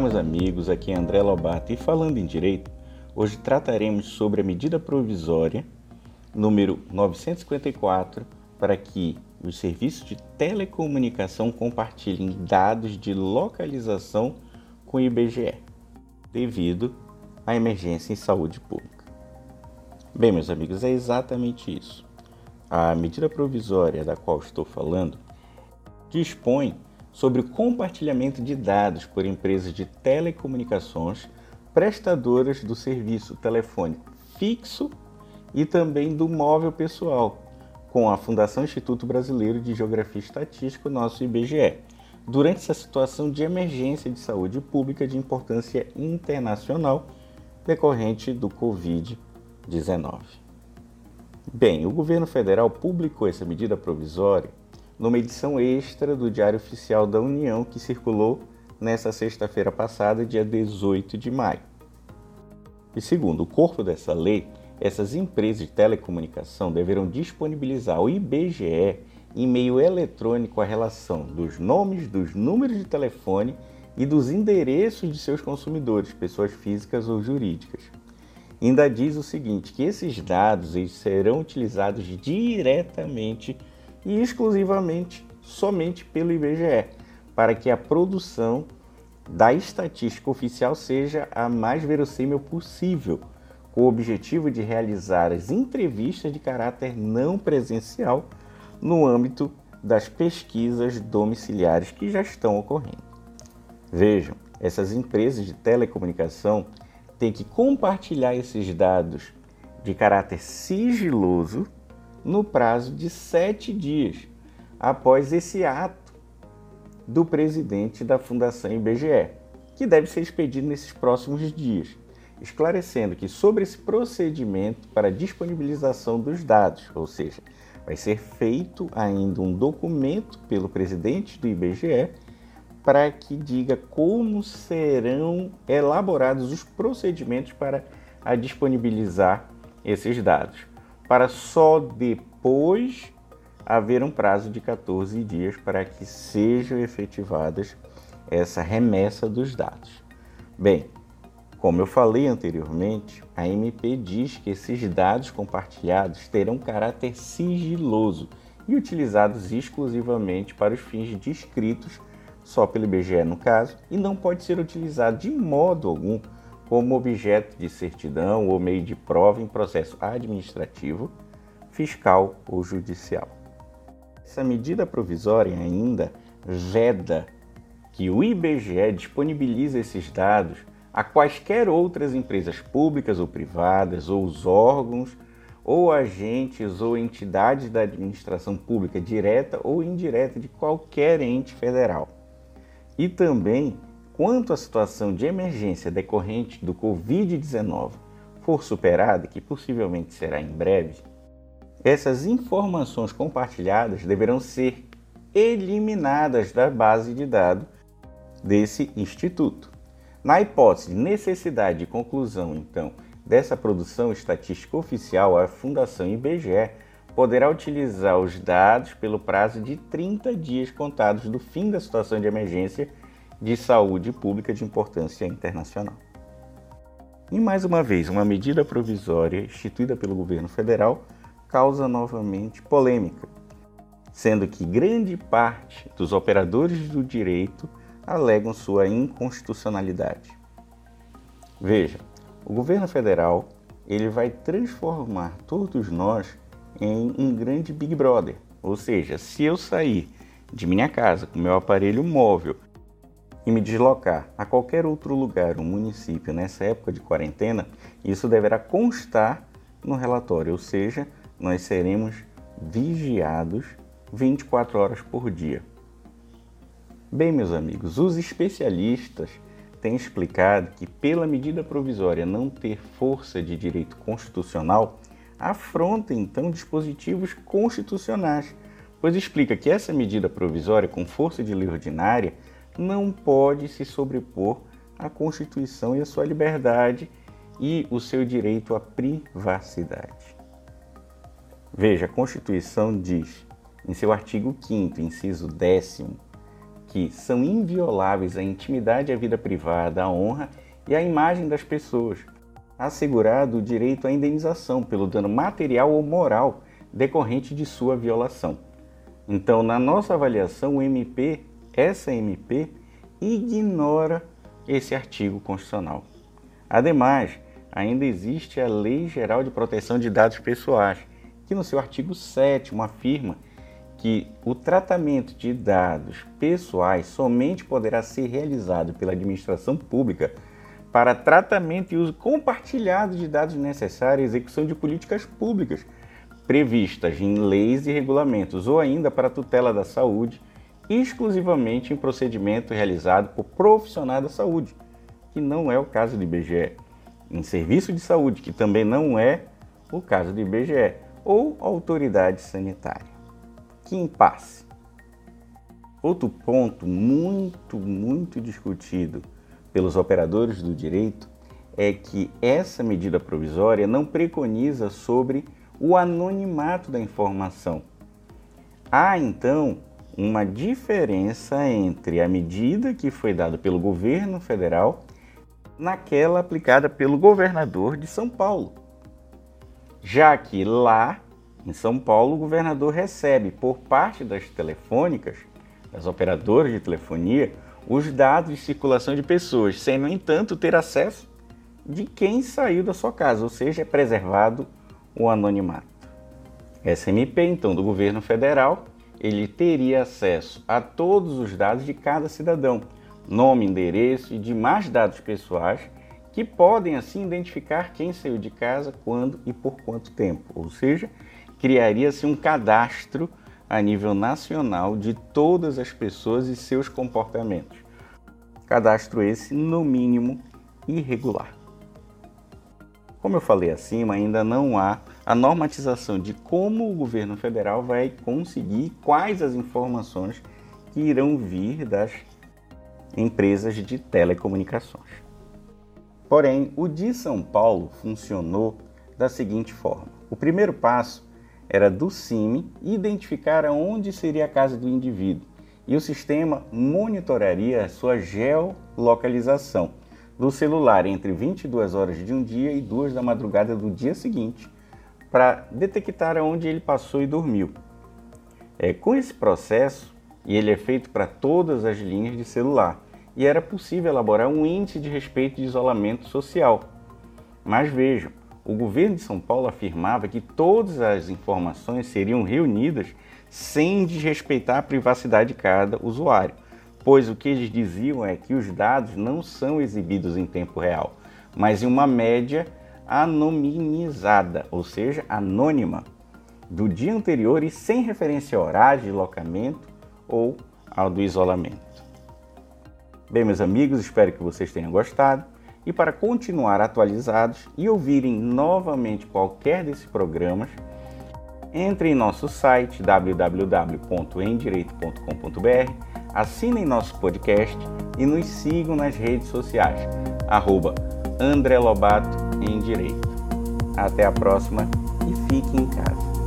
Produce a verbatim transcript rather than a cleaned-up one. Olá meus amigos, aqui é André Lobato e falando em direito, hoje trataremos sobre a medida provisória número novecentos e cinquenta e quatro para que os serviços de telecomunicação compartilhem dados de localização com o I B G E, devido à emergência em saúde pública. Bem meus amigos, é exatamente isso. A medida provisória da qual estou falando dispõe sobre o compartilhamento de dados por empresas de telecomunicações prestadoras do serviço telefônico fixo e também do móvel pessoal, com a Fundação Instituto Brasileiro de Geografia e Estatística, nosso I B G E, durante essa situação de emergência de saúde pública de importância internacional decorrente do covid dezenove. Bem, o governo federal publicou essa medida provisória numa edição extra do Diário Oficial da União, que circulou nesta sexta-feira passada, dia dezoito de maio. E segundo o corpo dessa lei, essas empresas de telecomunicação deverão disponibilizar ao I B G E e-mail eletrônico a relação dos nomes, dos números de telefone e dos endereços de seus consumidores, pessoas físicas ou jurídicas. E ainda diz o seguinte, que esses dados eles serão utilizados diretamente e exclusivamente somente pelo I B G E, para que a produção da estatística oficial seja a mais verossímil possível, com o objetivo de realizar as entrevistas de caráter não presencial no âmbito das pesquisas domiciliares que já estão ocorrendo. Vejam, essas empresas de telecomunicação têm que compartilhar esses dados de caráter sigiloso no prazo de sete dias após esse ato do presidente da Fundação I B G E, que deve ser expedido nesses próximos dias, esclarecendo que sobre esse procedimento para disponibilização dos dados, ou seja, vai ser feito ainda um documento pelo presidente do I B G E para que diga como serão elaborados os procedimentos para a disponibilizar esses dados, para só depois haver um prazo de quatorze dias para que sejam efetivadas essa remessa dos dados. Bem, como eu falei anteriormente, a M P diz que esses dados compartilhados terão caráter sigiloso e utilizados exclusivamente para os fins descritos só pelo I B G E no caso, e não pode ser utilizado de modo algum como objeto de certidão ou meio de prova em processo administrativo, fiscal ou judicial. Essa medida provisória ainda veda que o I B G E disponibilize esses dados a quaisquer outras empresas públicas ou privadas, ou os órgãos, ou agentes ou entidades da administração pública direta ou indireta de qualquer ente federal. E também quanto à situação de emergência decorrente do covid dezenove for superada, que possivelmente será em breve, essas informações compartilhadas deverão ser eliminadas da base de dados desse instituto. Na hipótese de necessidade de conclusão, então, dessa produção estatística oficial, a Fundação I B G E poderá utilizar os dados pelo prazo de trinta dias contados do fim da situação de emergência de saúde pública de importância internacional. E mais uma vez, uma medida provisória instituída pelo governo federal causa novamente polêmica, sendo que grande parte dos operadores do direito alegam sua inconstitucionalidade. Veja, o governo federal ele vai transformar todos nós em um grande Big Brother, ou seja, se eu sair de minha casa com meu aparelho móvel e me deslocar a qualquer outro lugar, um município, nessa época de quarentena, isso deverá constar no relatório, ou seja, nós seremos vigiados vinte e quatro horas por dia. Bem, meus amigos, os especialistas têm explicado que pela medida provisória não ter força de direito constitucional, afronta então dispositivos constitucionais, pois explica que essa medida provisória com força de lei ordinária não pode se sobrepor à Constituição e à sua liberdade e o seu direito à privacidade. Veja, a Constituição diz, em seu artigo quinto, inciso décimo, que são invioláveis à intimidade, à vida privada, à honra e à imagem das pessoas, assegurado o direito à indenização pelo dano material ou moral decorrente de sua violação. Então, na nossa avaliação, o M P, essa M P, ignora esse artigo constitucional. Ademais, ainda existe a Lei Geral de Proteção de Dados Pessoais, que no seu artigo sétimo afirma que o tratamento de dados pessoais somente poderá ser realizado pela administração pública para tratamento e uso compartilhado de dados necessários à execução de políticas públicas previstas em leis e regulamentos ou ainda para a tutela da saúde, exclusivamente em procedimento realizado por profissional da saúde, que não é o caso do I B G E, em serviço de saúde, que também não é o caso do I B G E, ou autoridade sanitária. Que impasse! Outro ponto muito, muito discutido pelos operadores do direito é que essa medida provisória não preconiza sobre o anonimato da informação. Há, então, uma diferença entre a medida que foi dada pelo governo federal naquela aplicada pelo governador de São Paulo, já que lá em São Paulo, o governador recebe, por parte das telefônicas, das operadoras de telefonia, os dados de circulação de pessoas, sem, no entanto, ter acesso de quem saiu da sua casa, ou seja, é preservado o anonimato. Essa M P, então, do governo federal, ele teria acesso a todos os dados de cada cidadão, nome, endereço e demais dados pessoais, que podem, assim, identificar quem saiu de casa, quando e por quanto tempo, ou seja, criaria-se um cadastro a nível nacional de todas as pessoas e seus comportamentos. Cadastro esse, no mínimo, irregular. Como eu falei acima, ainda não há a normatização de como o governo federal vai conseguir quais as informações que irão vir das empresas de telecomunicações. Porém, o de São Paulo funcionou da seguinte forma. O primeiro passo era do C I M I identificar aonde seria a casa do indivíduo e o sistema monitoraria a sua geolocalização do celular entre vinte e duas horas de um dia e duas da madrugada do dia seguinte para detectar aonde ele passou e dormiu. É, com esse processo, e ele é feito para todas as linhas de celular, e era possível elaborar um índice de respeito de isolamento social. Mas vejam, o governo de São Paulo afirmava que todas as informações seriam reunidas sem desrespeitar a privacidade de cada usuário, pois o que eles diziam é que os dados não são exibidos em tempo real, mas em uma média anonimizada, ou seja, anônima, do dia anterior e sem referência a horário de deslocamento ou ao do isolamento. Bem, meus amigos, espero que vocês tenham gostado. E para continuar atualizados e ouvirem novamente qualquer desses programas, entre em nosso site w w w ponto em direito ponto com ponto b r, assinem nosso podcast e nos sigam nas redes sociais, arroba André Lobato em Direito. Até a próxima e fiquem em casa.